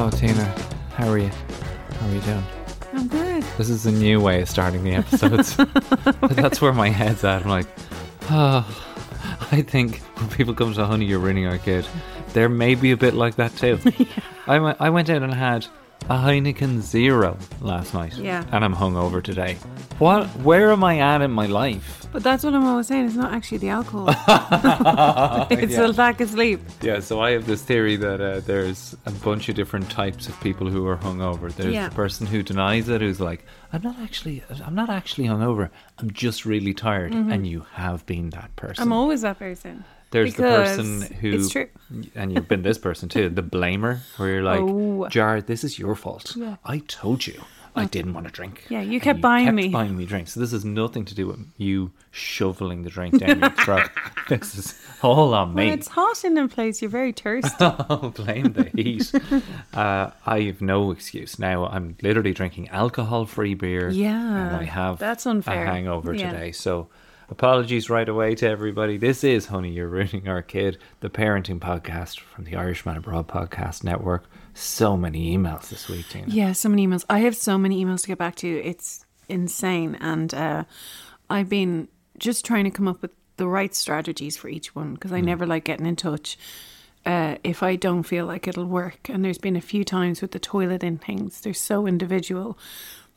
Hello, Tina. How are you? How are you doing? I'm good. This is a new way of starting the episodes. That's where my head's at. I'm like, oh, I think when people come to Honey, You're Ruining Our Kid, they're maybe a bit like that too. Yeah. I went out and had a Heineken Zero last night. Yeah. And I'm hungover today. What? Where am I at in my life? But that's what I'm always saying. It's not actually the alcohol. It's the lack of sleep. Yeah, so I have this theory that there's a bunch of different types of people who are hungover. There's the person who denies it, who's like, I'm not actually hungover. I'm just really tired. Mm-hmm. And you have been that person. I'm always that person. There's because the person who, it's true. And you've been this person too, the blamer, where you're like, Jar, this is your fault. Yeah. I told you I didn't want to drink. Yeah, you kept buying me drinks. So this has nothing to do with you shoveling the drink down your throat. This is all on me. Well, it's hot in the place. You're very thirsty. Oh, blame the heat. I have no excuse. Now I'm literally drinking alcohol-free beer. Yeah, and I have that's unfair. A hangover today. So apologies right away to everybody. This is Honey, You're Ruining Our Kid, the parenting podcast from the Irishman Abroad podcast network. So many emails this week, Tina. Yeah, so many emails. I have so many emails to get back to. It's insane. And I've been just trying to come up with the right strategies for each one because I never like getting in touch if I don't feel like it'll work. And there's been a few times with the toilet and things. They're so individual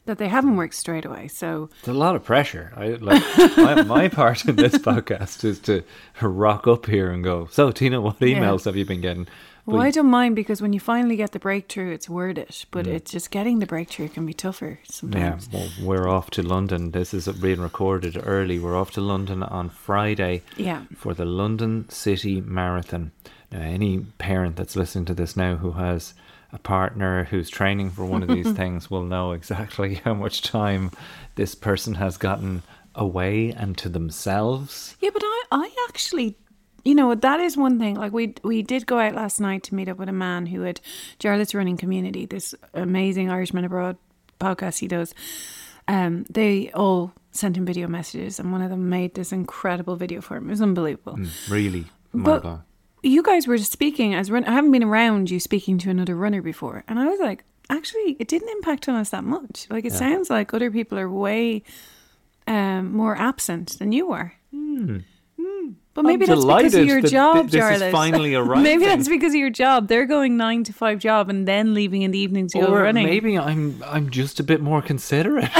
that they haven't worked straight away. So it's a lot of pressure. My part in this podcast is to rock up here and go, so Tina, what emails have you been getting? Well, I don't mind because when you finally get the breakthrough, it's worth it. But it's just getting the breakthrough can be tougher sometimes. Yeah, well, we're off to London. This is being recorded early. We're off to London on Friday for the London City Marathon. Now, any parent that's listening to this now who has a partner who's training for one of these things will know exactly how much time this person has gotten away and to themselves. Yeah, but I actually, you know, that is one thing. Like we did go out last night to meet up with a man who had Jarlath's running community, this amazing Irishman Abroad podcast he does. They all sent him video messages and one of them made this incredible video for him. It was unbelievable. Really? But you guys were speaking as I haven't been around you speaking to another runner before. And I was like, actually, it didn't impact on us that much. Like it sounds like other people are way more absent than you are. But maybe that's because of your job, Jarlath. This is finally arriving. Maybe that's because of your job. They're going 9 to 5 job and then leaving in the evening to go running. Or maybe I'm just a bit more considerate.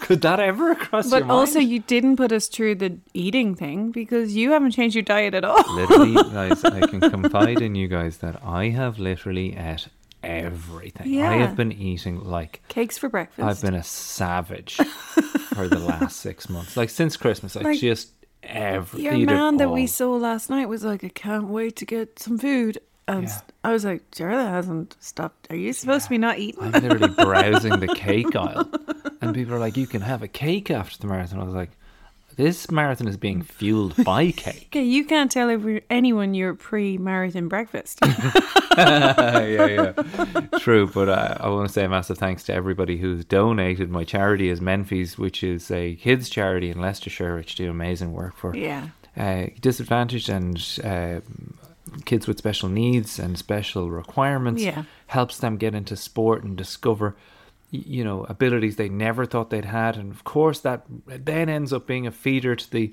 Could that ever cross your mind? But also you didn't put us through the eating thing because you haven't changed your diet at all. Literally, guys, I can confide in you guys that I have literally ate everything. I have been eating like cakes for breakfast. I've been a savage for the last 6 months. Like since Christmas, I just everything. Your man that we saw last night was like, I can't wait to get some food. And I was like, Jarlath hasn't stopped. Are you supposed to be not eating? I'm literally browsing the cake aisle. And people are like, you can have a cake after the marathon. I was like, this marathon is being fueled by cake. Okay, you can't tell anyone your pre-marathon breakfast. Yeah. True, but I want to say a massive thanks to everybody who's donated. My charity is Menfies, which is a kids charity in Leicestershire, which do amazing work for disadvantaged and kids with special needs and special requirements. Yeah. Helps them get into sport and discover, you know, abilities they never thought they'd had. And of course that then ends up being a feeder to the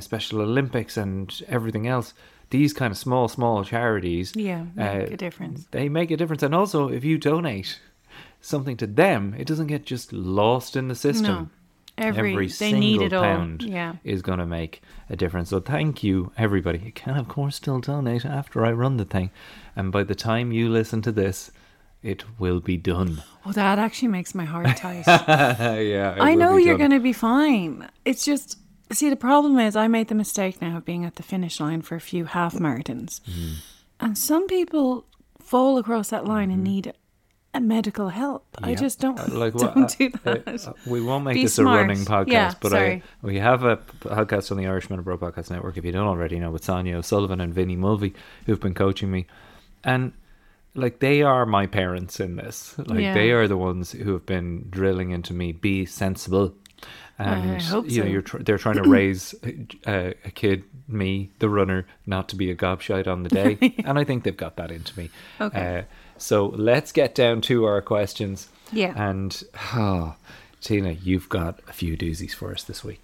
Special Olympics and everything else. These kind of small charities make a difference. They make a difference. And also if you donate something to them, it doesn't get just lost in the system. No. Every single pound is going to make a difference. So thank you, everybody. You can, of course, still donate after I run the thing. And by the time you listen to this, it will be done. Oh, that actually makes my heart tight. I know you're going to be fine. It's just, see, the problem is I made the mistake now of being at the finish line for a few half marathons. And some people fall across that line and need a medical help. I just don't do that. We won't make this a running podcast, but we have a podcast on the Irishman Abroad Podcast Network, if you don't already know, with Sonia O'Sullivan and Vinnie Mulvey, who've been coaching me. And like they are my parents in this. Like they are the ones who have been drilling into me, be sensible, And I hope so. You know, they're trying to raise a kid, me, the runner, not to be a gobshite on the day. And I think they've got that into me. Okay. So let's get down to our questions. Yeah. And Tina, you've got a few doozies for us this week.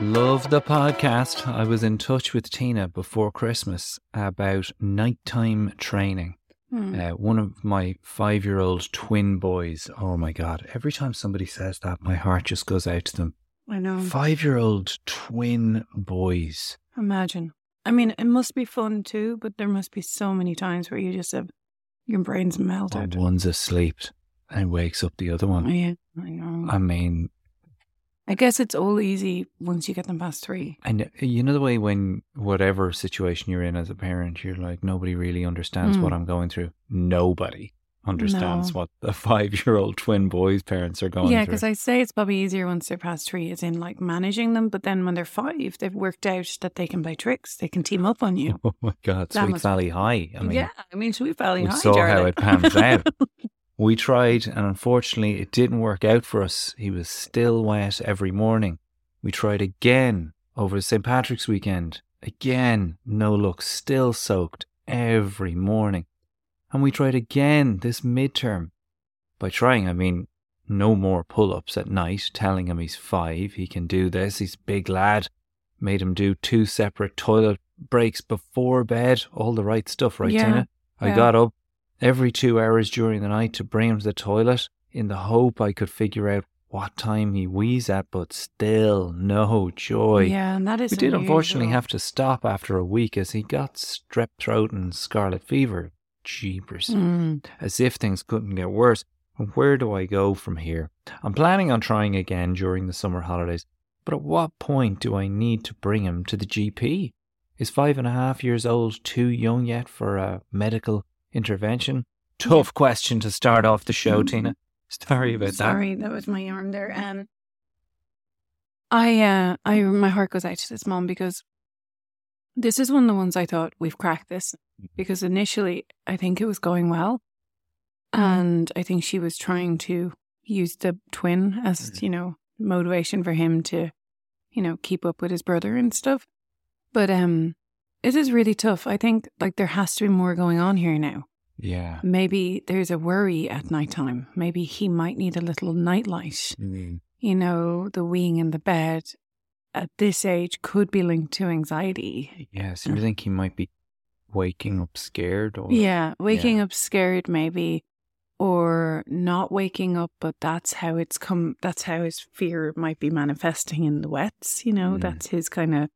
Love the podcast. I was in touch with Tina before Christmas about nighttime training. One of my 5-year-old twin boys, oh my God, every time somebody says that, my heart just goes out to them. I know. 5-year-old twin boys. Imagine. I mean, it must be fun too, but there must be so many times where you just have your brains melted. Well, one's asleep and wakes up the other one. Yeah, I know. I mean, I guess it's all easy once you get them past 3. And you know the way when whatever situation you're in as a parent, you're like, nobody really understands what I'm going through. Nobody understands what the 5-year-old twin boy's parents are going through. Yeah, because I say it's probably easier once they're past 3, as in like managing them. But then when they're 5, they've worked out that they can play tricks. They can team up on you. Oh my God, that Sweet Valley High. I mean, yeah, I mean, Sweet Valley High, Jarlath. We saw how it pans out. We tried, and unfortunately it didn't work out for us. He was still wet every morning. We tried again over St. Patrick's weekend. Again, no luck, still soaked every morning. And we tried again this midterm. By trying, I mean no more pull-ups at night, telling him he's 5, he can do this, he's a big lad. Made him do 2 separate toilet breaks before bed, all the right stuff, right, Tina? Yeah. I got up every 2 hours during the night to bring him to the toilet in the hope I could figure out what time he wheezed at, but still no joy. Yeah, and that is unusual. We did unfortunately have to stop after a week as he got strep throat and scarlet fever. Jeepers. As if things couldn't get worse. And where do I go from here? I'm planning on trying again during the summer holidays, but at what point do I need to bring him to the GP? Is 5.5 years old too young yet for a medical intervention? Tough question to start off the show, Tina. Sorry, that was my arm there. I my heart goes out to this mom, because this is one of the ones I thought, we've cracked this, because initially I think it was going well, and I think she was trying to use the twin as, you know, motivation for him to, you know, keep up with his brother and stuff. But it is really tough. I think like there has to be more going on here now. Yeah. Maybe there's a worry at nighttime. Maybe he might need a little nightlight. Mm-hmm. You know, the weeing in the bed at this age could be linked to anxiety. Yeah, so you think he might be waking up scared? Or waking up scared maybe, or not waking up, but that's how his fear might be manifesting in the wets, you know, that's his kind of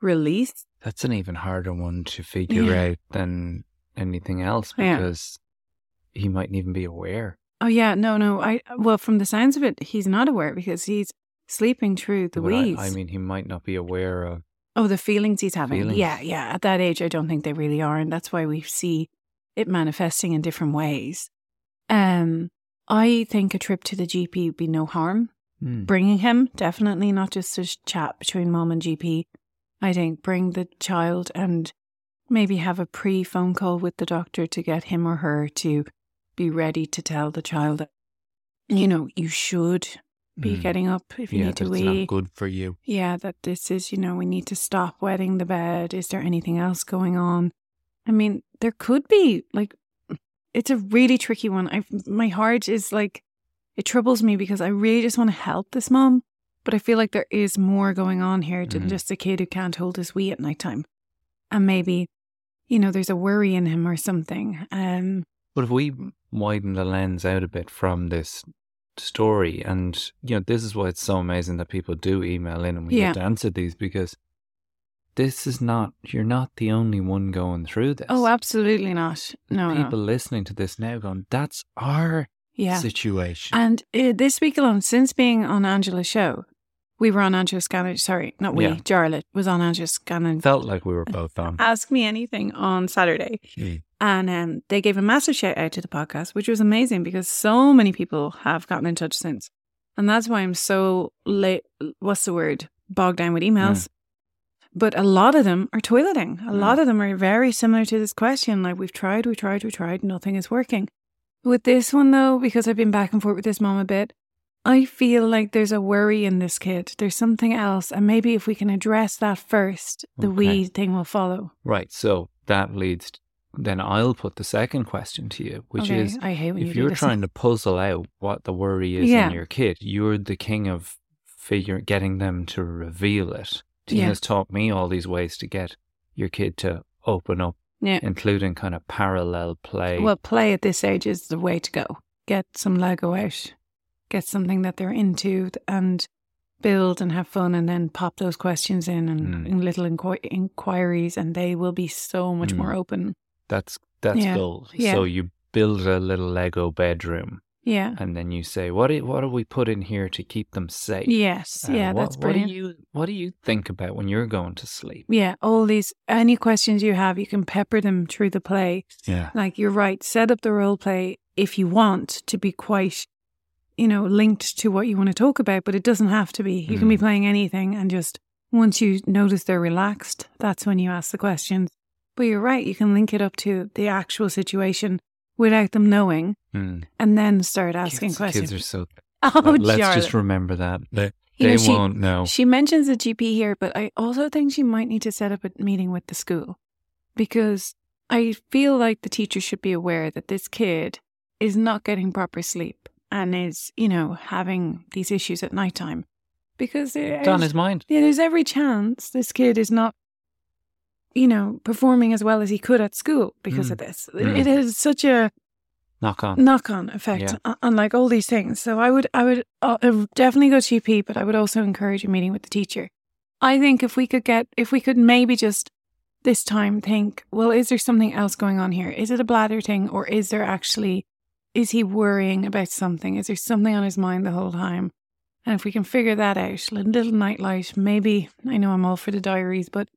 release. That's an even harder one to figure out than anything else, because he mightn't even be aware. Oh yeah, no. Well, from the sounds of it, he's not aware, because he's sleeping through the wheeze. I mean, he might not be aware of the feelings he's having. Yeah. At that age, I don't think they really are, and that's why we see it manifesting in different ways. I think a trip to the GP would be no harm. Bringing him, definitely, not just a chat between mom and GP. I think bring the child and maybe have a pre-phone call with the doctor to get him or her to be ready to tell the child that, you know, you should be getting up if you need to wee. Yeah, it's not good for you. Yeah, that this is, you know, we need to stop wetting the bed. Is there anything else going on? I mean, there could be, like, it's a really tricky one. My heart is like, it troubles me, because I really just want to help this mom. But I feel like there is more going on here than just a kid who can't hold his wee at nighttime. And maybe, you know, there's a worry in him or something. But if we widen the lens out a bit from this story, and, you know, this is why it's so amazing that people do email in and we get to answer these, because this is not, you're not the only one going through this. Oh, absolutely not. No, people listening to this now going, that's our situation. And this week alone, since being on Angela's show, we were on Angela Scanlon. Sorry, not we. Jarlath was on Angela Scanlon. Felt like we were both on. Ask Me Anything on Saturday. And they gave a massive shout out to the podcast, which was amazing, because so many people have gotten in touch since. And that's why I'm so late, bogged down with emails. But a lot of them are toileting. A lot of them are very similar to this question. Like, we've tried, nothing is working. With this one though, because I've been back and forth with this mom a bit, I feel like there's a worry in this kid. There's something else. And maybe if we can address that first, the we thing will follow. Right. So that leads to, then I'll put the second question to you, which is, I hate when if you're trying to puzzle out what the worry is in your kid, you're the king of getting them to reveal it. Tina's taught me all these ways to get your kid to open up, including kind of parallel play. Well, play at this age is the way to go. Get some Lego out. Get something that they're into and build and have fun, and then pop those questions in and little inquiries, and they will be so much more open. That's gold. Yeah. So you build a little Lego bedroom. Yeah. And then you say, what do we put in here to keep them safe? Yes. That's brilliant. What do you think about when you're going to sleep? Yeah. Any questions you have, you can pepper them through the play. Yeah. Like, you're right. Set up the role play if you want to be quite, linked to what you want to talk about, but it doesn't have to be. You can be playing anything, and just once you notice they're relaxed, that's when you ask the questions. But you're right, you can link it up to the actual situation without them knowing, and then start asking questions. Kids are so... let's Jarlath. Just remember that. They won't know. She mentions the GP here, but I also think she might need to set up a meeting with the school, because I feel like the teacher should be aware that this kid is not getting proper sleep and is, having these issues at nighttime. Because it's on his mind. Yeah, there's every chance this kid is not, performing as well as he could at school because of this. It has such a knock-on effect on like all these things. So I would definitely go to GP, but I would also encourage a meeting with the teacher. I think if we could maybe just this time think, well, is there something else going on here? Is it a bladder thing, or is he worrying about something? Is there something on his mind the whole time? And if we can figure that out, little nightlight, maybe. I know I'm all for the diaries, but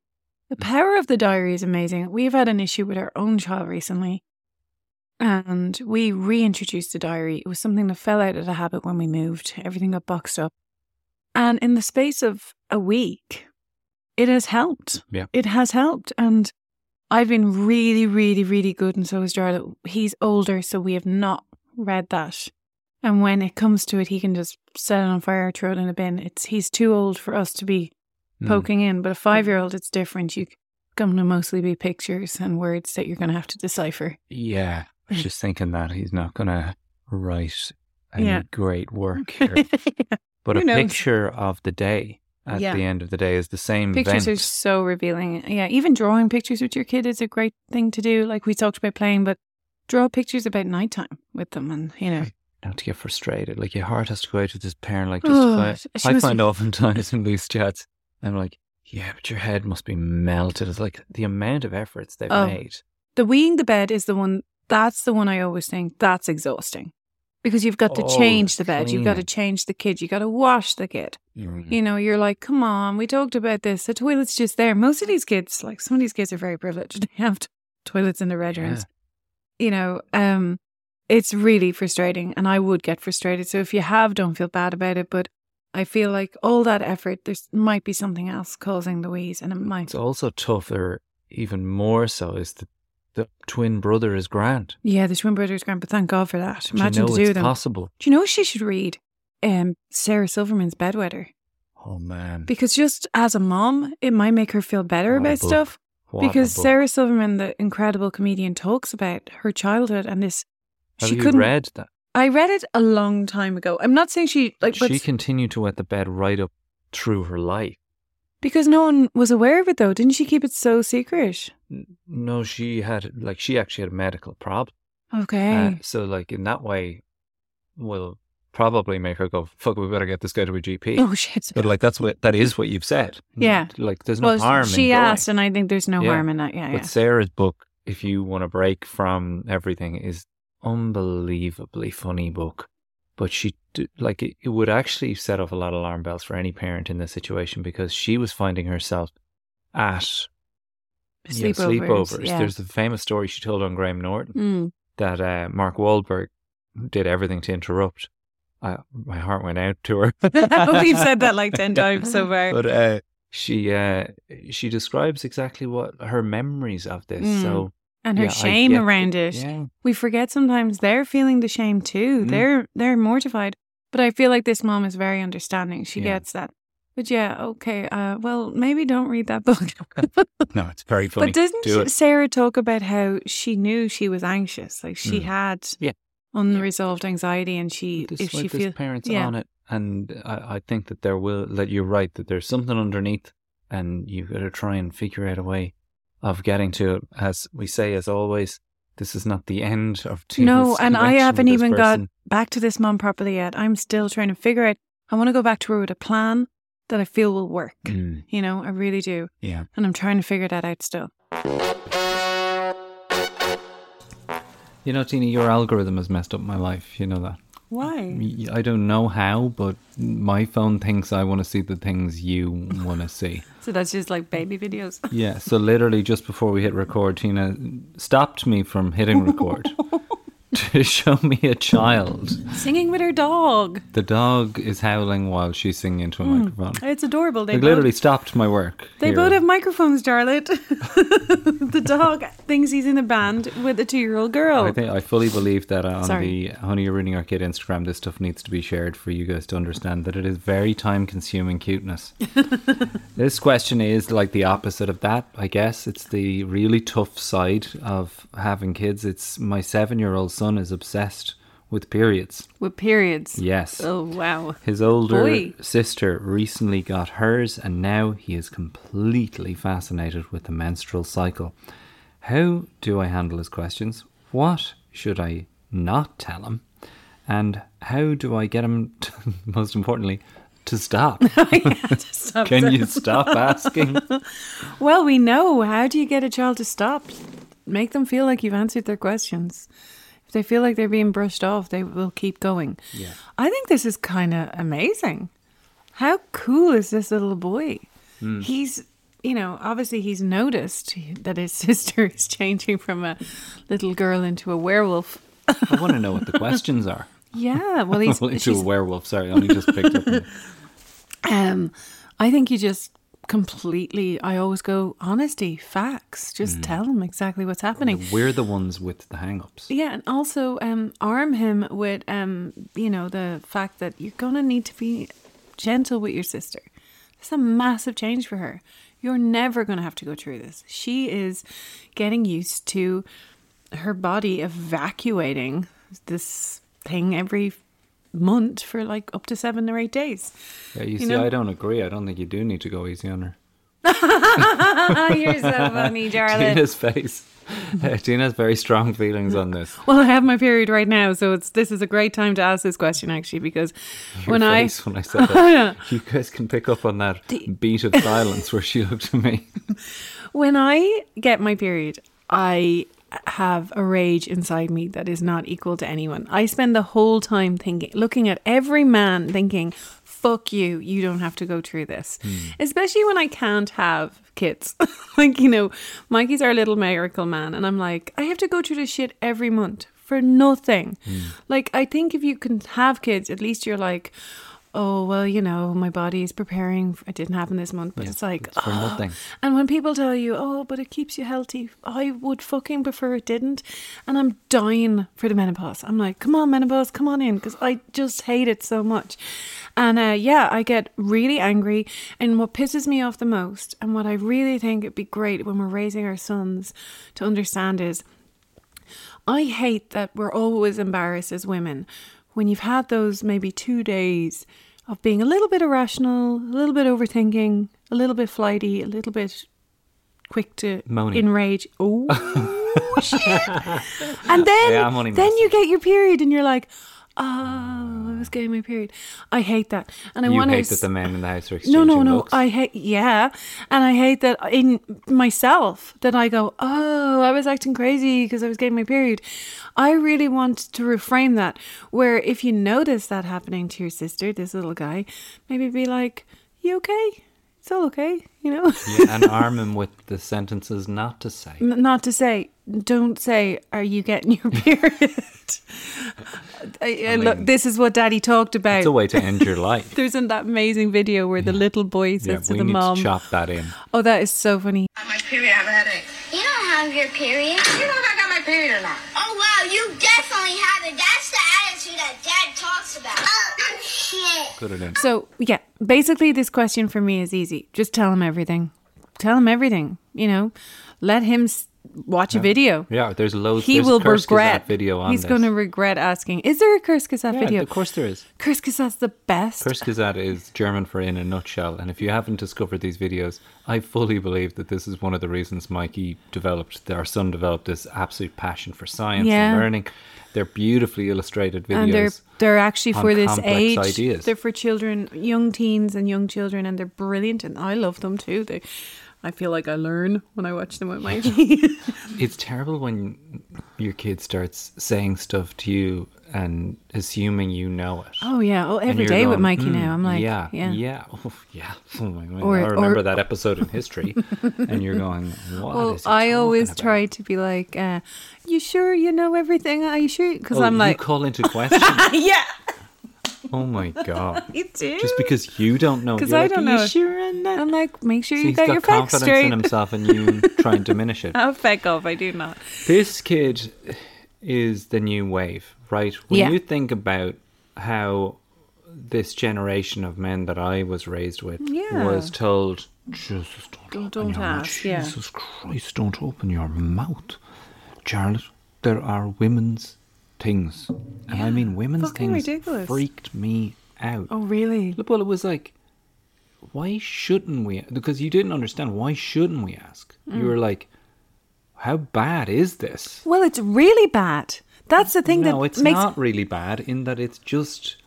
the power of the diary is amazing. We've had an issue with our own child recently, and we reintroduced the diary. It was something that fell out of the habit when we moved. Everything got boxed up. And in the space of a week, it has helped. Yeah. It has helped. And I've been really, really, really good, and so is Jarlath. He's older, so we have not read that. And when it comes to it, he can just set it on fire, throw it in a bin. He's too old for us to be poking in. But a 5-year-old, it's different. You come to mostly be pictures and words that you're going to have to decipher. Yeah, I was just thinking that he's not going to write any great work here. But a picture of the day. At the end of the day is the same event. Pictures are so revealing. Yeah, even drawing pictures with your kid is a great thing to do. Like we talked about playing, but draw pictures about nighttime with them, and Not to get frustrated. Like, your heart has to go out with this parent. Like, I find oftentimes in loose chats, I'm like, yeah, but your head must be melted. It's like the amount of efforts they've made. The weeing the bed is the one. That's the one I always think that's exhausting. Because you've got to change the bed, you've got to change the kid, you've got to wash the kid. Mm. You're like, come on, we talked about this. The toilet's just there. Most of these kids, like some of these kids are very privileged. They have toilets in the red rooms. It's really frustrating, and I would get frustrated. So if you have, don't feel bad about it. But I feel like all that effort, there might be something else causing the wheeze, and it might. It's also tougher, even more so, is the twin brother is grand. Yeah, the twin brother is grand, but thank God for that. Imagine to do it's them. Possible. Do you know she should read Sarah Silverman's Bedwetter? Oh, man. Because just as a mom, it might make her feel better about stuff. Because Sarah Silverman, the incredible comedian, talks about her childhood and this. Have you read that? I read it a long time ago. I'm not saying she... she continued to wet the bed right up through her life. Because no one was aware of it, though. Didn't she keep it so secret? No, she actually had a medical problem. Okay. So in that way, will probably make her go, fuck, we better get this guy to a GP. Oh, shit. But, that is what you've said. Yeah. There's no harm in that. She asked, and I think there's no harm in that. Yeah. But Sarah's book, if you want a break from everything, is unbelievably funny book. But she, it would actually set off a lot of alarm bells for any parent in this situation, because she was finding herself at sleepovers. Yeah. There's the famous story she told on Graham Norton that Mark Wahlberg did everything to interrupt. My heart went out to her. We've said that 10 times so far. But she describes exactly what her memories of this. So. And her shame around it. Yeah. We forget sometimes they're feeling the shame too. They're mortified. But I feel like this mom is very understanding. She gets that. But yeah, okay, well, maybe don't read that book. No, it's very funny. But doesn't Sarah talk about how she knew she was anxious? Like she had unresolved anxiety, and she, if she feels... parents on it, and I think that there will, that you're right, that there's something underneath, and you've got to try and figure out a way of getting to it. As we say, as always, this is not the end of Tina's No, and I haven't even got back to this mom properly yet. I'm still trying to figure out, I want to go back to her with a plan that I feel will work. You know, I really do. Yeah. And I'm trying to figure that out still. You know, Tina, your algorithm has messed up my life. You know that. Why? I don't know how, but my phone thinks I want to see the things you want to see. So that's just like baby videos. Yeah. So literally just before we hit record, Tina stopped me from hitting record. To show me a child singing with her dog. The dog is howling while she's singing into a microphone. It's adorable. They literally stopped my work. They both have microphones, Jarlath. The dog thinks he's in a band with a 2-year-old girl. I think I fully believe that on the Honey, You're Ruining Our Kid Instagram, this stuff needs to be shared for you guys to understand that it is very time-consuming cuteness. This question is like the opposite of that, I guess. It's the really tough side of having kids. It's my 7-year-old son is obsessed with periods. With periods? Yes. Oh, wow. His older sister recently got hers, and now he is completely fascinated with the menstrual cycle. How do I handle his questions? What should I not tell him? And how do I get him, to, most importantly, to stop? Can you stop asking? Well, we know. How do you get a child to stop? Make them feel like you've answered their questions. If they feel like they're being brushed off, they will keep going. Yeah. I think this is kind of amazing. How cool is this little boy? He's, you know, obviously he's noticed that his sister is changing from a little girl into a werewolf. I want to know what the questions are. Yeah, well, he's... into a werewolf, sorry, I only just picked up. I think you just... I always go honesty, facts. Just tell them exactly what's happening. We're the ones with the hang-ups. Yeah, and also arm him with, you know, the fact that you're going to need to be gentle with your sister. That's a massive change for her. You're never going to have to go through this. She is getting used to her body evacuating this thing every month for like up to 7 or 8 days. Yeah, you see, know? I don't agree. I don't think you do need to go easy on her. You're so funny, Jarlath. Tina's face. Tina's very strong feelings on this. Well, I have my period right now, so this is a great time to ask this question, actually, because when I said that, you guys can pick up on that beat of silence where she looked at me. When I get my period, I have a rage inside me that is not equal to anyone. I spend the whole time thinking, looking at every man thinking, fuck you, you don't have to go through this. Especially when I can't have kids. Like, you know, Mikey's our little miracle man, and I'm like, I have to go through this shit every month for nothing. Like, I think if you can have kids, at least you're like, oh, well, you know, my body is preparing. It didn't happen this month, but it's like, it's for nothing. And when people tell you, oh, but it keeps you healthy, I would fucking prefer it didn't. And I'm dying for the menopause. I'm like, come on, menopause, come on in, because I just hate it so much. And yeah, I get really angry. And what pisses me off the most, and what I really think it'd be great when we're raising our sons to understand, is I hate that we're always embarrassed as women. When you've had those maybe 2 days of being a little bit irrational, a little bit overthinking, a little bit flighty, a little bit quick to enrage. Oh, shit. And then you get your period and you're like, oh, I was getting my period. I hate that. And I hate that the men in the house are exchanging looks. I hate, and I hate that in myself, that I go, oh, I was acting crazy because I was getting my period. I really want to reframe that, where if you notice that happening to your sister, this little guy, maybe be like, you okay? It's all okay, you know? Yeah, and arm him with the sentences not to say. Not to say. Don't say, are you getting your period? I mean, look, this is what daddy talked about. It's a way to end your life. There's that amazing video where the little boy says to the mom. We need to chop that in. Oh, that is so funny. I have my period, I have a headache. You don't have your period. You don't know if I got my period or not. Oh, wow, you definitely have it. That's the attitude that dad talks answer that. Good at him. So, yeah, basically this question for me is easy. Just tell him everything. Tell him everything. You know, let him watch a video. Yeah, there's loads. He will regret. Video on he's going to regret asking. Is there a Kurzgesagt video? Yeah, of course there is. Kurzgesagt's the best. Kurzgesagt is German for in a nutshell. And if you haven't discovered these videos, I fully believe that this is one of the reasons Mikey developed, our son developed this absolute passion for science and learning. They're beautifully illustrated videos. And they're actually for this age. Ideas. They're for children, young teens and young children, and they're brilliant. And I love them too. I feel like I learn when I watch them with Mikey. It's terrible when your kid starts saying stuff to you and assuming you know it. Oh, yeah. Oh, every day going, with Mikey now. I'm like, yeah. Oh, yeah. Oh, my God. I remember that episode in history. And you're going, what is he talking I always about? Try to be like, you sure you know everything? Are you sure? Because I'm like... you call into question. Yeah. Oh my God. You do? Just because you don't know. Because I don't know. Are you sure on that? I'm like, make sure you got your facts straight. He's got confidence in himself and you try and diminish it. Oh, feck off. I do not. This kid is the new wave, right? When you think about how this generation of men that I was raised with was told, Jesus, don't ask. Jesus Christ, don't open your mouth. Jarlath, there are women's things, and I mean women's fucking things ridiculous. Freaked me out. Oh really? Well, it was like, why shouldn't we? Because you didn't understand. Why shouldn't we ask? You were like, how bad is this? Well, it's really bad. That's the thing. No, it's not really bad in that it's just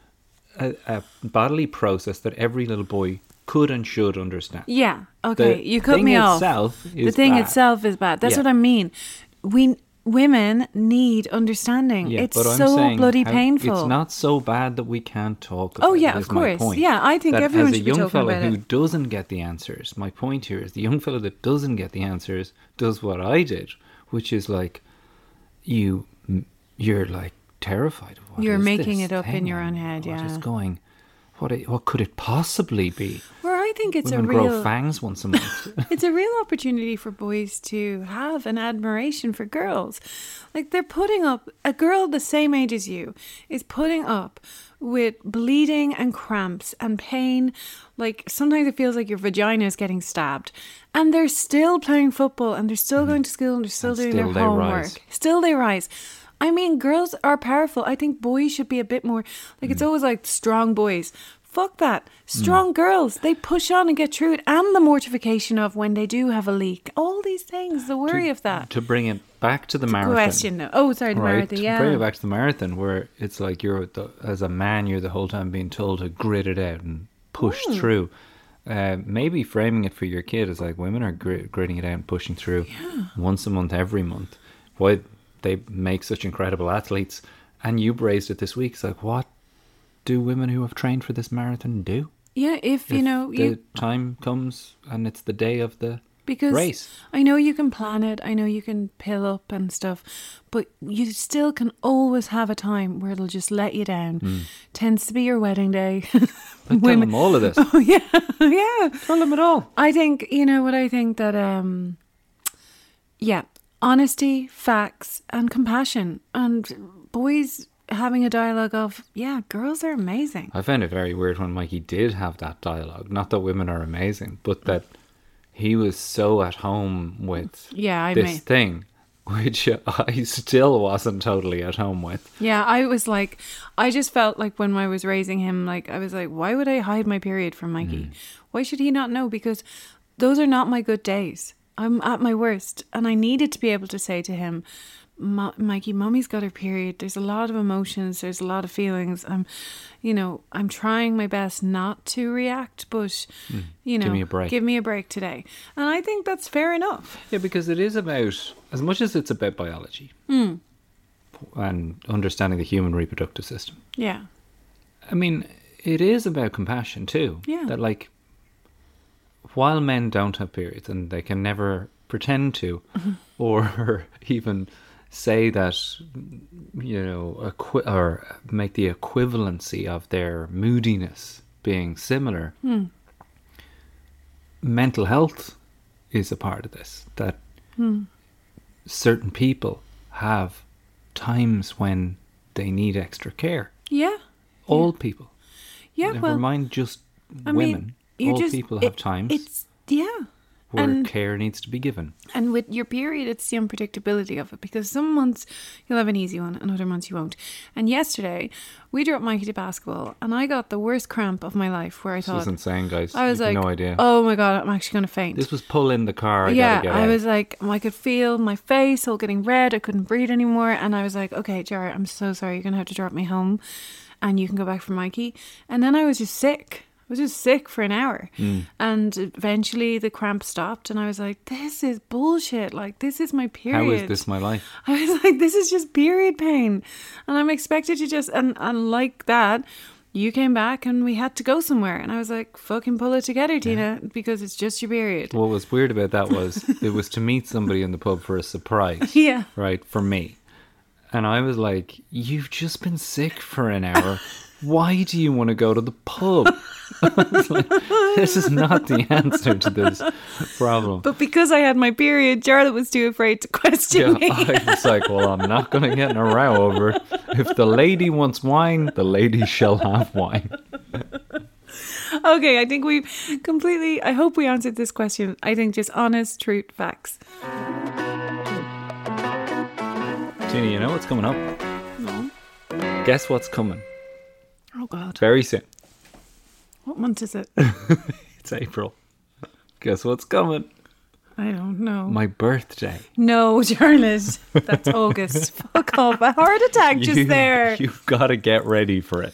a bodily process that every little boy could and should understand. Yeah. Okay. You cut me off. The thing itself is bad. That's what I mean. Women need understanding. Yeah, it's so bloody painful. It's not so bad that we can't talk about it. Oh, yeah, of course. Yeah, I think everyone should be talking about it. As a young fellow who doesn't get the answers, my point here is the young fellow that doesn't get the answers does what I did, which is like, you're like terrified of what is this? You're making it up in your own head, yeah. What is going... What could it possibly be? Well, I think it's women grow fangs once a month. It's a real opportunity for boys to have an admiration for girls. Like they're putting up, a girl the same age as you is putting up with bleeding and cramps and pain. Like sometimes it feels like your vagina is getting stabbed. And they're still playing football and they're still going to school and they're still doing their homework. Still they rise. I mean, girls are powerful. I think boys should be a bit more, like it's always like strong boys. Fuck that. Strong girls, they push on and get through it. And the mortification of when they do have a leak. All these things, the worry of that. To bring it back to the marathon. Question. Oh, sorry, the marathon, yeah. To bring it back to the marathon where it's like as a man, you're the whole time being told to grit it out and push through. Maybe framing it for your kid is like women are gritting it out and pushing through once a month, every month. Why... they make such incredible athletes, and you've raised it this week. It's like, what do women who have trained for this marathon do? Yeah, if you know, the time comes and it's the day of the race. I know you can plan it. I know you can pill up and stuff, but you still can always have a time where it'll just let you down. Tends to be your wedding day. But tell them all of this. Oh yeah, yeah. Tell them it all. I think you know what I think that. Yeah. Honesty, facts, and compassion. And boys having a dialogue of, yeah, girls are amazing. I found it very weird when Mikey did have that dialogue. Not that women are amazing, but that he was so at home with thing, which I still wasn't totally at home with. Yeah, I was like, I just felt like when I was raising him, like I was like, why would I hide my period from Mikey? Why should he not know? Because those are not my good days. I'm at my worst, and I needed to be able to say to him, Mikey, Mummy's got her period. There's a lot of emotions. There's a lot of feelings. I'm trying my best not to react, but, give me a break today. And I think that's fair enough. Yeah, because it is about, as much as it's about biology and understanding the human reproductive system. Yeah. I mean, it is about compassion too. Yeah. That like, while men don't have periods and they can never pretend to or even say that, you know, or make the equivalency of their moodiness being similar, mental health is a part of this, that certain people have times when they need extra care. Yeah. all people. Yeah, never mind just women. People have times. It's where care needs to be given. And with your period, it's the unpredictability of it, because some months you'll have an easy one and other months you won't. And yesterday, we dropped Mikey to basketball and I got the worst cramp of my life where I thought... This is insane, guys. I was like, no idea. Oh my God, I'm actually going to faint. This was pull in the car. I was like, I could feel my face all getting red. I couldn't breathe anymore. And I was like, okay, Jarlath, I'm so sorry. You're going to have to drop me home and you can go back for Mikey. And then I was just sick. I was just sick for an hour. And eventually the cramp stopped and I was like, this is bullshit. Like, this is my period. How is this my life? I was like, this is just period pain. And I'm expected to just, and like that, you came back and we had to go somewhere. And I was like, fucking pull it together, Tina, because it's just your period. What was weird about that was it was to meet somebody in the pub for a surprise. Yeah. Right, for me. And I was like, you've just been sick for an hour. Why do you want to go to the pub? I was like, this is not the answer to this problem. But because I had my period, Jarlath was too afraid to question me. I was like, well, I'm not going to get in a row over it. If the lady wants wine, the lady shall have wine. Okay, I think we've completely... I hope we answered this question. I think just honest, truth, facts. Tina, you know what's coming up? No. Guess what's coming? Oh, God. Very soon. What month is it? It's April. Guess what's coming? I don't know. My birthday. No, Jarlath. That's August. Fuck off. A heart attack just there. You've got to get ready for it.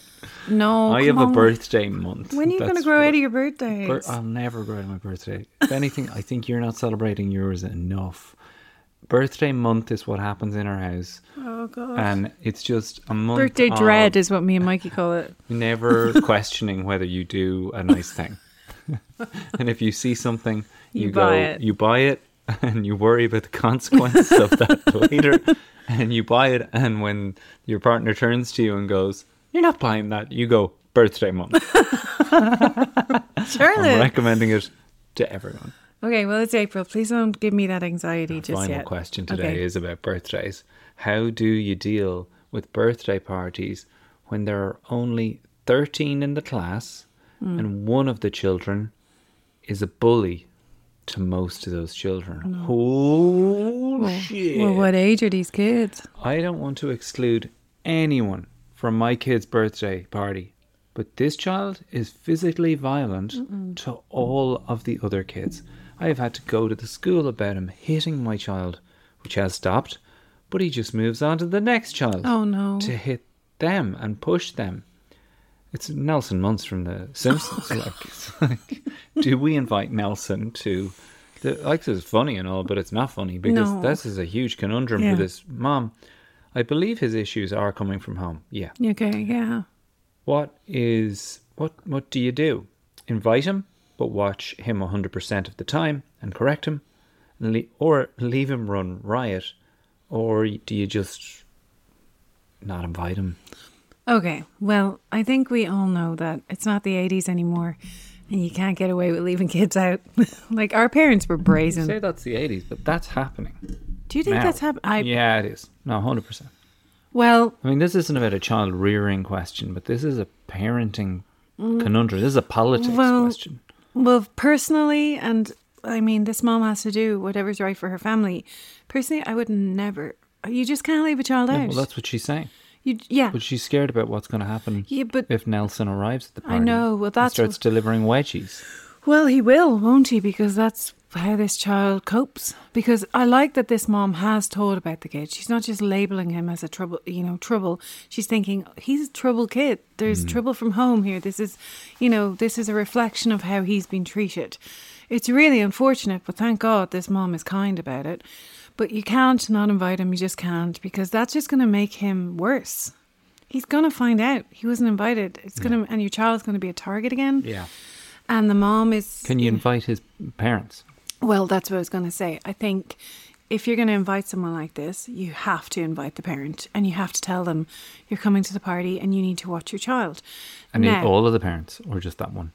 No, I have a birthday month. When are you going to grow out of your birthday? I'll never grow out of my birthday. If anything, I think you're not celebrating yours enough. Birthday month is what happens in our house. Oh, God. And it's just a month. Birthday dread is what me and Mikey call it. Never questioning whether you do a nice thing. And if you see something, you buy it and you worry about the consequences of that later. And you buy it. And when your partner turns to you and goes, you're not buying that, you go, birthday month. Surely. I'm recommending it to everyone. Okay, well, it's April. Please don't give me that anxiety just yet. The final question today is about birthdays. How do you deal with birthday parties when there are only 13 in the class and one of the children is a bully to most of those children? No. Oh, shit. Well, what age are these kids? I don't want to exclude anyone from my kid's birthday party. But this child is physically violent to all of the other kids. I have had to go to the school about him hitting my child, which has stopped, but he just moves on to the next child. Oh, no. To hit them and push them. It's Nelson Muntz from The Simpsons. Oh, it's like, do we invite Nelson to... Like, this is funny and all, but it's not funny because this is a huge conundrum for this mom. I believe his issues are coming from home. Yeah. Okay, yeah. What do you do? Invite him? But watch him 100% of the time and correct him, or leave him run riot, or do you just not invite him? Okay, well, I think we all know that it's not the 80s anymore and you can't get away with leaving kids out. Like, our parents were brazen. You say that's the 80s, but that's happening. Do you think that's happening? Yeah, it is. No, 100%. Well... I mean, this isn't about a child rearing question, but this is a parenting conundrum. This is a politics question. Well, personally, and I mean, this mom has to do whatever's right for her family. Personally, I would never. You just can't leave a child out. Well, that's what she's saying. But she's scared about what's going to happen if Nelson arrives at the party. I know. Well, that's. And starts delivering wedgies. Well, he will, won't he? Because that's how this child copes. Because I like that this mom has thought about the kid. She's not just labelling him as a trouble. She's thinking, he's a trouble kid. There's trouble from home here. This is a reflection of how he's been treated. It's really unfortunate, but thank God this mom is kind about it. But you can't not invite him. You just can't, because that's just going to make him worse. He's going to find out he wasn't invited. It's going to, and your child's going to be a target again. Yeah. And the mom is... Can you invite his parents? Well, that's what I was going to say. I think if you're going to invite someone like this, you have to invite the parent and you have to tell them you're coming to the party and you need to watch your child. And all of the parents or just that one?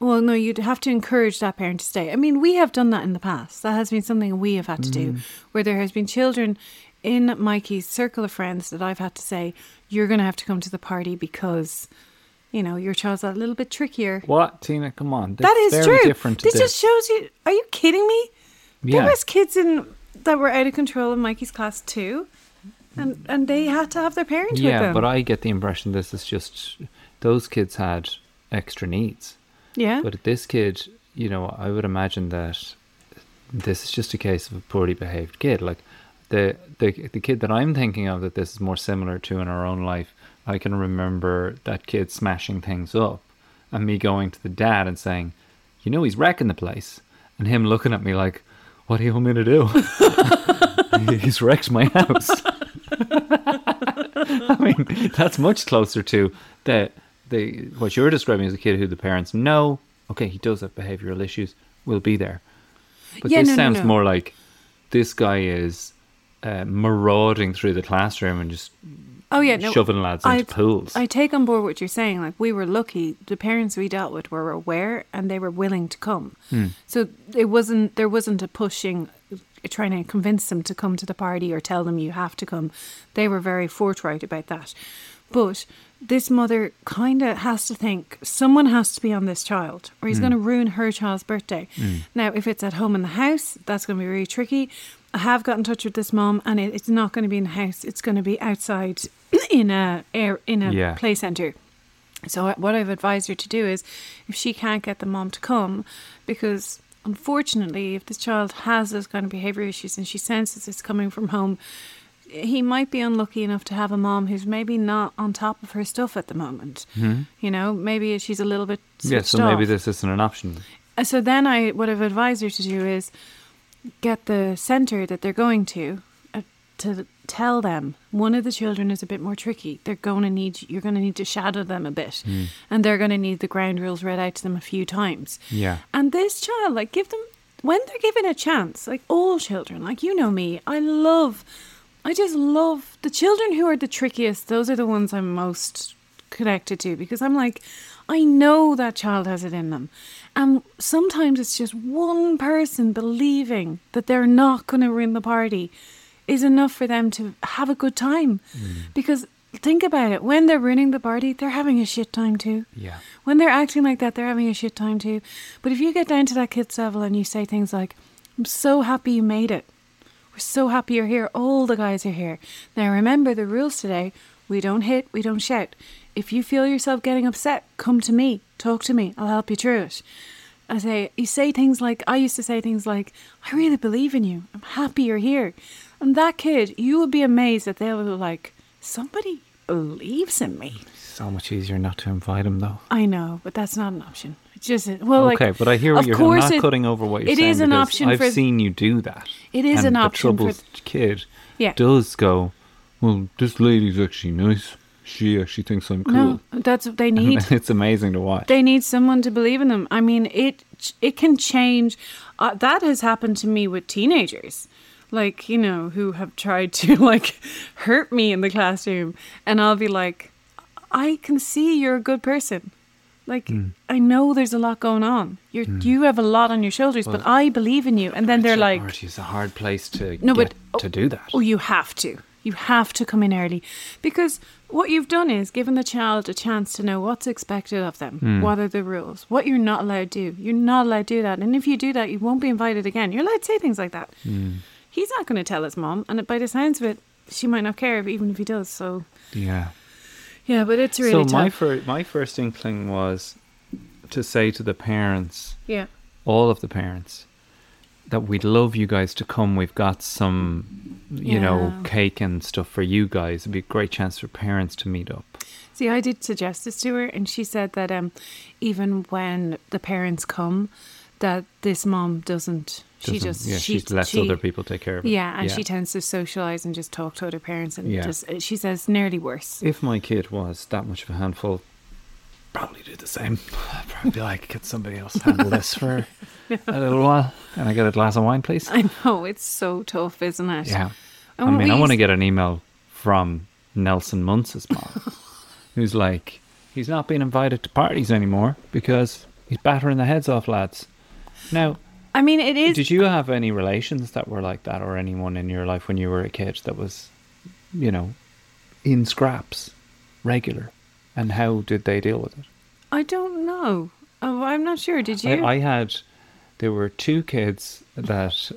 Well, no, you'd have to encourage that parent to stay. I mean, we have done that in the past. That has been something we have had to do, where there has been children in Mikey's circle of friends that I've had to say, you're going to have to come to the party because... you know, your child's a little bit trickier. What, Tina? Come on. That's that is very true. Different to this just shows you. Are you kidding me? Yeah. There was kids that were out of control in Mikey's class too, and they had to have their parents with them. Yeah, but I get the impression this is just those kids had extra needs. Yeah. But this kid, you know, I would imagine that this is just a case of a poorly behaved kid. Like the kid that I'm thinking of that this is more similar to in our own life, I can remember that kid smashing things up and me going to the dad and saying, you know, he's wrecking the place. And him looking at me like, what do you want me to do? He's wrecked my house. I mean, that's much closer to what you're describing as a kid who the parents know, okay, he does have behavioural issues, we'll be there. But yeah, this sounds more like this guy is marauding through the classroom and just shoving lads into pools. I take on board what you're saying. Like, we were lucky. The parents we dealt with were aware and they were willing to come. Mm. So there wasn't a pushing, trying to convince them to come to the party or tell them you have to come. They were very forthright about that. But this mother kind of has to think someone has to be on this child or he's going to ruin her child's birthday. Mm. Now, if it's at home in the house, that's going to be really tricky. I have got in touch with this mom and it's not going to be in the house. It's going to be outside in a play centre. So what I've advised her to do is if she can't get the mom to come, because unfortunately, if this child has those kind of behaviour issues and she senses it's coming from home, he might be unlucky enough to have a mom who's maybe not on top of her stuff at the moment. Mm-hmm. You know, maybe she's a little bit switched off. Maybe this isn't an option. So then what I've advised her to do is get the centre that they're going to tell them one of the children is a bit more tricky. You're going to need to shadow them a bit, and they're going to need the ground rules read out to them a few times. Yeah. And this child, like, give them when they're given a chance. Like all children, like you know me, I just love the children who are the trickiest. Those are the ones I'm most connected to because I'm like, I know that child has it in them. And sometimes it's just one person believing that they're not going to ruin the party is enough for them to have a good time. Mm. Because think about it, when they're ruining the party, they're having a shit time too. Yeah. When they're acting like that, they're having a shit time too. But if you get down to that kid's level and you say things like, I'm so happy you made it. We're so happy you're here. All the guys are here. Now, remember the rules today. We don't hit. We don't shout. If you feel yourself getting upset, come to me. Talk to me. I'll help you through it. I used to say things like, I really believe in you. I'm happy you're here. And that kid, you would be amazed that they were like, somebody believes in me. So much easier not to invite him, though. I know, but that's not an option. But I hear what you're saying. I'm not cutting over what you're saying. It is an option. I've seen you do that. It is an option. And the troubled kid does go, well, this lady's actually nice. She actually thinks I'm cool. No, that's what they need. It's amazing to watch. They need someone to believe in them. I mean, it can change. That has happened to me with teenagers. Like, you know, who have tried to, like, hurt me in the classroom. And I'll be like, I can see you're a good person. Like, I know there's a lot going on. You have a lot on your shoulders, but I believe in you. And then they're like... It's a hard place to do that. Oh, you have to. You have to come in early. Because what you've done is given the child a chance to know what's expected of them. Mm. What are the rules? What you're not allowed to do. You're not allowed to do that. And if you do that, you won't be invited again. You're allowed to say things like that. Mm. He's not going to tell his mom. And by the sounds of it, she might not care even if he does. So... Yeah. Yeah, but it's really tough. So my first inkling was to say to the parents, all of the parents, that we'd love you guys to come. We've got some, you know, cake and stuff for you guys. It'd be a great chance for parents to meet up. See, I did suggest this to her, and she said that even when the parents come, that this mom doesn't... She other people take care of it. Yeah, and she tends to socialise and just talk to other parents. And she says, nearly worse. If my kid was that much of a handful, probably do the same. I'd probably be like, could somebody else handle this for a little while? Can I get a glass of wine, please? I know, it's so tough, isn't it? Yeah. I want to get an email from Nelson Muntz's mom, who's like, he's not being invited to parties anymore because he's battering the heads off lads. Now... I mean, it is... Did you have any relations that were like that or anyone in your life when you were a kid that was, you know, in scraps, regular? And how did they deal with it? I don't know. Oh, I'm not sure. Did you? There were two kids that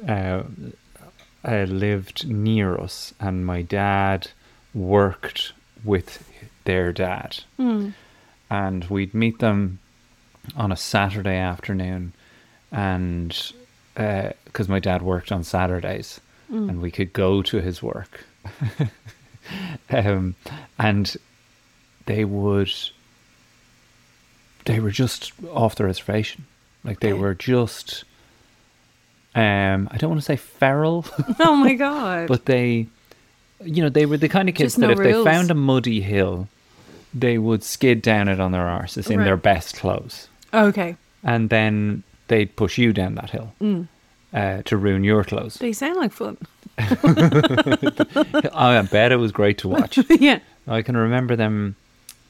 lived near us, and my dad worked with their dad. Mm. And we'd meet them on a Saturday afternoon, and because my dad worked on Saturdays, and we could go to his work. And they were just off the reservation. Like, they were just, I don't want to say feral. Oh, my God. But they, you know, they were the kind of kids that if they found a muddy hill, they would skid down it on their arses in their best clothes. Okay. And then they'd push you down that hill to ruin your clothes. They sound like fun. I bet it was great to watch. Yeah. I can remember them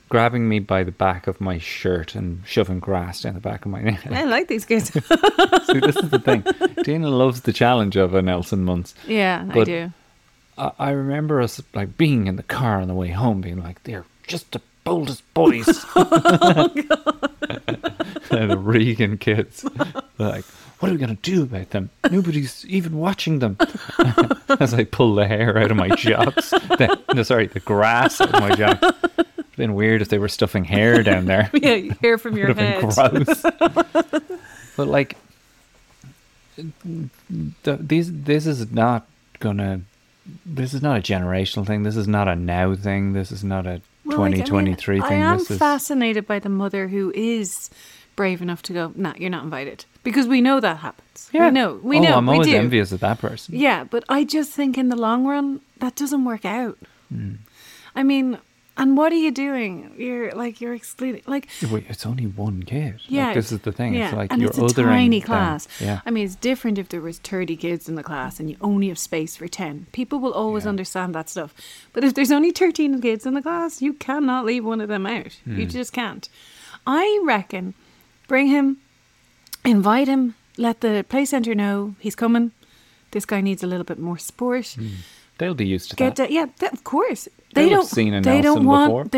grabbing me by the back of my shirt and shoving grass down the back of my neck. I like these kids. See, this is the thing. Tina loves the challenge of a Nelson Muntz. Yeah, but I do. I remember us like being in the car on the way home, being like, they're just the boldest boys. Oh, God. And the Regan kids. Like, what are we going to do about them? Nobody's even watching them. As I pull the hair out of my jocks. The grass out of my jocks. It'd been weird if they were stuffing hair down there. Yeah, hair from your head. Gross. But like, this is not a generational thing. This is not a now thing. This is not a 2023 thing. I am fascinated by the mother who is brave enough to go, nah, you're not invited. Because we know that happens. Yeah. We know. I'm always envious of that person. Yeah, but I just think in the long run, that doesn't work out. Mm. I mean... And what are you doing? You're excluding. Like, wait, it's only one kid. Yeah, like, this is the thing. Yeah, it's like, and you're othering. It's a tiny class. Yeah. I mean, it's different if there was 30 kids in the class and you only have space for 10. People will always understand that stuff. But if there's only 13 kids in the class, you cannot leave one of them out. Mm. You just can't. I reckon, bring him, invite him, let the play centre know he's coming. This guy needs a little bit more sport. Mm. They'll be used to that. Of course. They don't want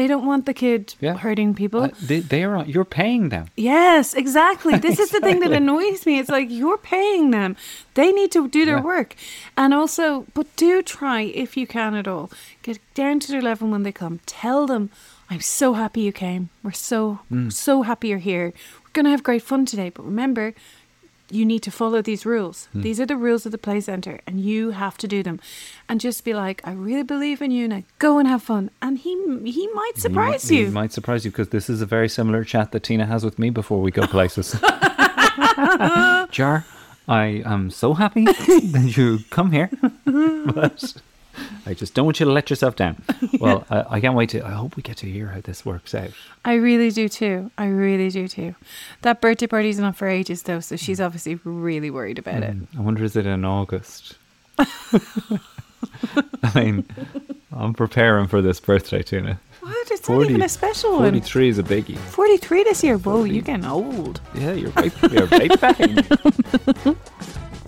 the kid hurting people. You're paying them. Yes, exactly. This is the thing that annoys me. It's like, you're paying them. They need to do their work. And also, but do try, if you can at all, get down to their level when they come. Tell them, I'm so happy you came. We're so happy you're here. We're going to have great fun today. But remember, you need to follow these rules. Mm. These are the rules of the play centre and you have to do them. And just be like, I really believe in you now. Go and have fun. And he might surprise you. He might surprise you, because this is a very similar chat that Tina has with me before we go places. Jar, I am so happy that you come here. But I just don't want you to let yourself down. Well, I can't wait I hope we get to hear how this works out. I really do too. That birthday party's not for ages though, so she's obviously really worried about it. I wonder, is it in August? I mean, I'm preparing for this birthday, Tina. What? It's 40, not even a special 43 one. 43 is a biggie. 43 this year? Whoa, you're getting old. Yeah, you're right back.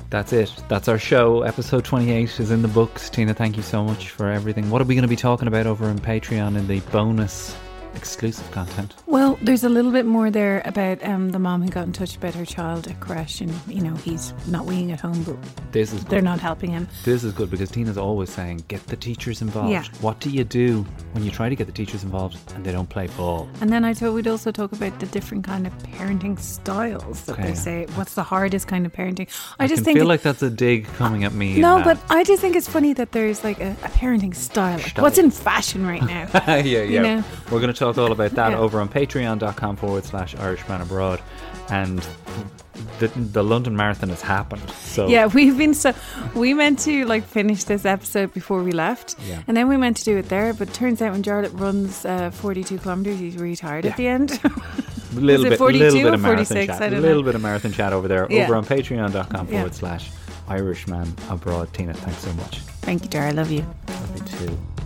That's it. That's our show. Episode 28 is in the books. Tina, thank you so much for everything. What are we going to be talking about over on Patreon in the bonus exclusive content? Well, there's a little bit more there about the mom who got in touch about her child at creche, and, you know, he's not weeing at home, but they're not helping him. This is good, because Tina's always saying, get the teachers involved. Yeah. What do you do when you try to get the teachers involved and they don't play ball? And then I thought we'd also talk about the different kind of parenting styles that they say. What's the hardest kind of parenting? I feel like that's a dig coming at me. No, but I just think it's funny that there's like a parenting style. Like, what's in fashion right now? Yeah. You know? We're going to talk all about that over on patreon.com/Irishman Abroad, and the London Marathon has happened. So we meant to like finish this episode before we left, and then we meant to do it there, but turns out when Jarlath runs 42 kilometres he's really tired at the end. A little bit of marathon chat over there, over on patreon.com/Irishman Abroad. Tina, thanks so much. Thank you, Jar, I love you. Love you too.